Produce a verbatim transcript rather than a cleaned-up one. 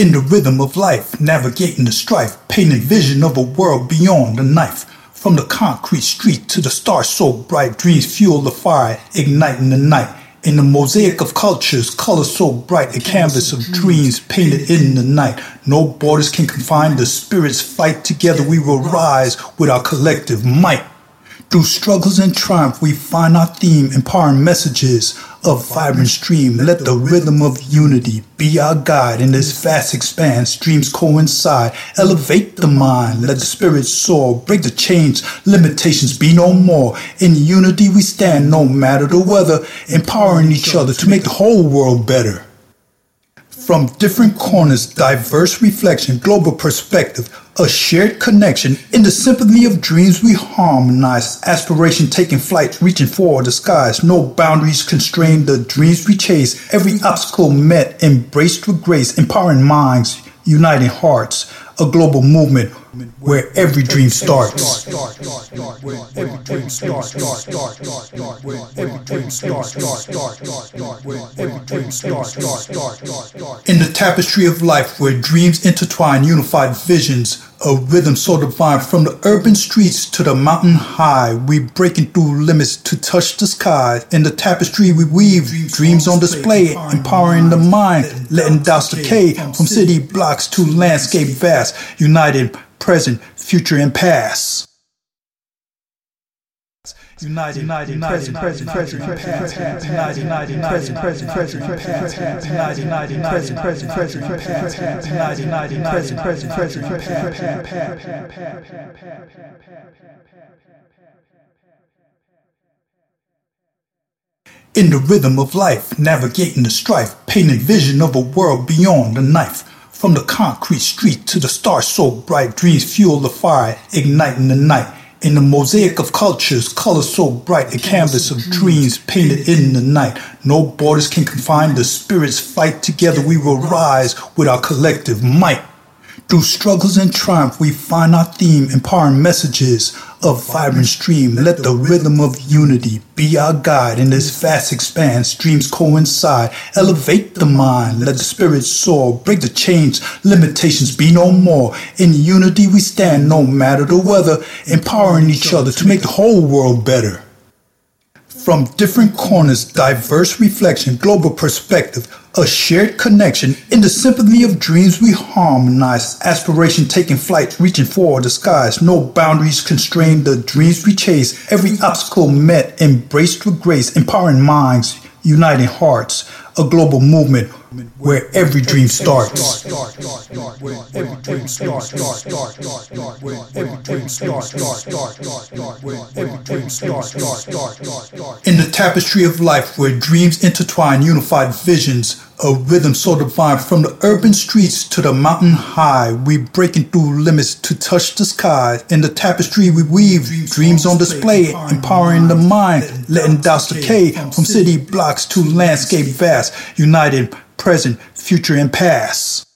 in the rhythm of life, navigating the strife, painting vision of a world beyond the knife. From the concrete street to the stars so bright, dreams fuel the fire, igniting the night. In the mosaic of cultures, colors so bright, a canvas of dreams painted in the night. No borders can confine the spirit's flight. Together we will rise with our collective might. Through struggles and triumph we find our theme, empowering messages of vibrant stream. Let the rhythm of unity be our guide in this vast expanse. Dreams coincide, elevate the mind. Let the spirit soar, break the chains, limitations be no more. In unity we stand, no matter the weather, empowering each other to make the whole world better. From different corners, diverse reflection, global perspective, a shared connection. In the symphony of dreams we harmonize, aspiration taking flight, reaching for the skies. No boundaries constrain the dreams we chase, every obstacle met, embraced with grace. Empowering minds, uniting hearts, a global movement where every dream starts. Where every dream starts. Where every dream starts. Where every dream starts. In the tapestry of life where dreams intertwine, unified visions, a rhythm so divine. From the urban streets to the mountain high, we breaking through limits to touch the sky. In the tapestry we weave dreams on display, empowering the mind, letting doubts decay. From city blocks to landscape vast, united present, future, and past. United, united, present, present, present, past, past, united, united, present, present, present, past, past, united, united, present, present, present, past, past, united, united, present, present, present, past. In the rhythm of life, navigating the strife, painting vision of a world beyond the knife. From the concrete street to the stars so bright, dreams fuel the fire, igniting the night. In the mosaic of cultures, colors so bright, a canvas of dreams painted in the night. No borders can confine the spirit's flight. Together we will rise with our collective might. Through struggles and triumph we find our theme, empowering messages of vibrant stream. Let the rhythm of unity be our guide in this vast expanse. Dreams coincide, elevate the mind. Let the spirit soar, break the chains, limitations be no more. In unity we stand, no matter the weather, empowering each other to make the whole world better. From different corners, diverse reflection, global perspective, a shared connection. In the symphony of dreams we harmonize, aspiration taking flight, reaching for the skies. No boundaries constrain the dreams we chase, every obstacle met, embraced with grace. Empowering minds, uniting hearts, a global movement where every dream starts. Where every dream starts. Where every dream starts. Where every dream starts. In the tapestry of life where dreams intertwine, unified visions, a rhythm so divine. From the urban streets to the mountain high, we breaking through limits to touch the sky. In the tapestry we weave dreams on display, empowering the mind, letting doubts decay. From city blocks to landscape vast, united present, future, and past.